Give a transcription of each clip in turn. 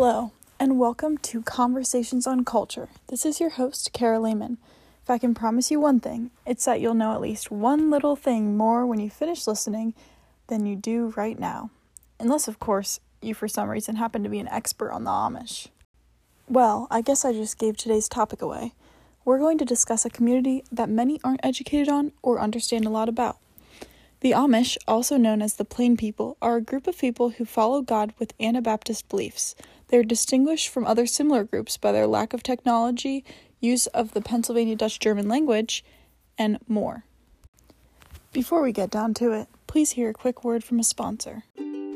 Hello, and welcome to Conversations on Culture. This is your host, Kara Lehman. If I can promise you one thing, it's that you'll know at least one little thing more when you finish listening than you do right now. Unless, of course, you for some reason happen to be an expert on the Amish. Well, I guess I just gave today's topic away. We're going to discuss a community that many aren't educated on or understand a lot about. The Amish, also known as the Plain People, are a group of people who follow God with Anabaptist beliefs. They are distinguished from other similar groups by their lack of technology, use of the Pennsylvania Dutch German language, and more. Before we get down to it, please hear a quick word from a sponsor. Do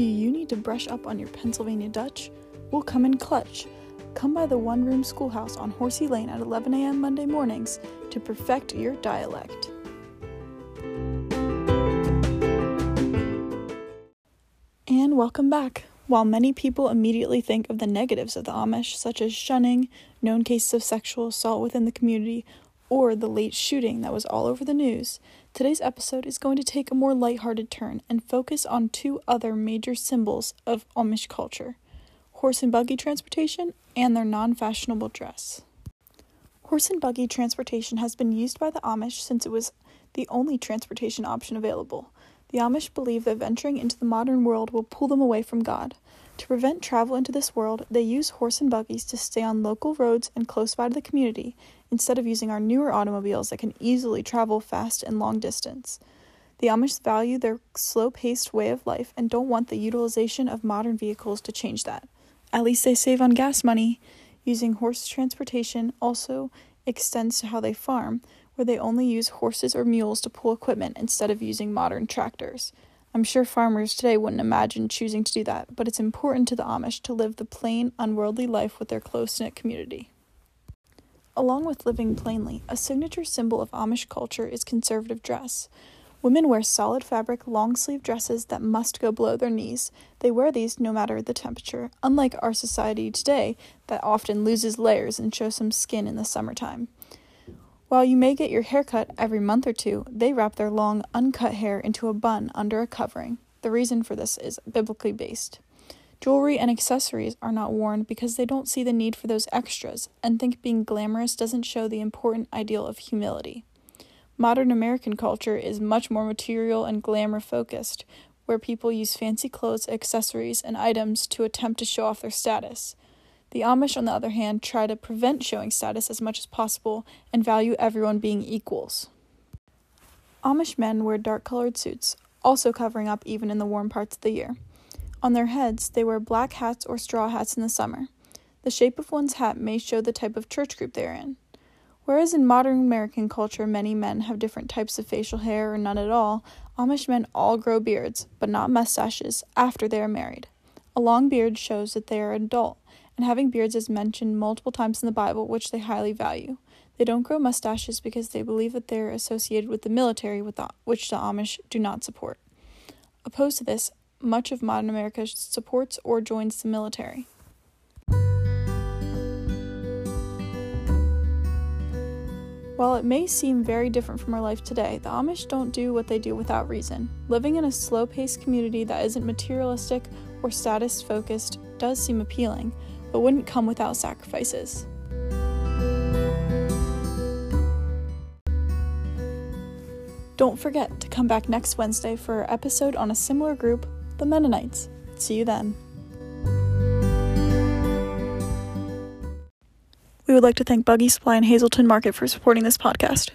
you need to brush up on your Pennsylvania Dutch? We'll come in clutch. Come by the one-room schoolhouse on Horsey Lane at 11 a.m. Monday mornings to perfect your dialect. And welcome back. While many people immediately think of the negatives of the Amish, such as shunning, known cases of sexual assault within the community, or the late shooting that was all over the news, today's episode is going to take a more lighthearted turn and focus on two other major symbols of Amish culture: horse and buggy transportation, and their non-fashionable dress. Horse and buggy transportation has been used by the Amish since it was the only transportation option available. The Amish believe that venturing into the modern world will pull them away from God. To prevent travel into this world, they use horse and buggies to stay on local roads and close by to the community, instead of using our newer automobiles that can easily travel fast and long distance. The Amish value their slow-paced way of life and don't want the utilization of modern vehicles to change that. At least they save on gas money. Using horse transportation also extends to how they farm, where they only use horses or mules to pull equipment instead of using modern tractors. I'm sure farmers today wouldn't imagine choosing to do that, but it's important to the Amish to live the plain, unworldly life with their close-knit community. Along with living plainly, a signature symbol of Amish culture is conservative dress. Women wear solid fabric, long-sleeve dresses that must go below their knees. They wear these no matter the temperature, unlike our society today that often loses layers and shows some skin in the summertime. While you may get your hair cut every month or two, they wrap their long, uncut hair into a bun under a covering. The reason for this is biblically based. Jewelry and accessories are not worn because they don't see the need for those extras and think being glamorous doesn't show the important ideal of humility. Modern American culture is much more material and glamour-focused, where people use fancy clothes, accessories, and items to attempt to show off their status. The Amish, on the other hand, try to prevent showing status as much as possible and value everyone being equals. Amish men wear dark-colored suits, also covering up even in the warm parts of the year. On their heads, they wear black hats or straw hats in the summer. The shape of one's hat may show the type of church group they are in. Whereas in modern American culture, many men have different types of facial hair or none at all, Amish men all grow beards, but not mustaches, after they are married. A long beard shows that they are an adult, and having beards is mentioned multiple times in the Bible, which they highly value. They don't grow mustaches because they believe that they are associated with the military, which the Amish do not support. Opposed to this, much of modern America supports or joins the military. While it may seem very different from our life today, the Amish don't do what they do without reason. Living in a slow-paced community that isn't materialistic or status-focused does seem appealing, but wouldn't come without sacrifices. Don't forget to come back next Wednesday for our episode on a similar group, the Mennonites. See you then. We would like to thank Buggy Supply and Hazelton Market for supporting this podcast.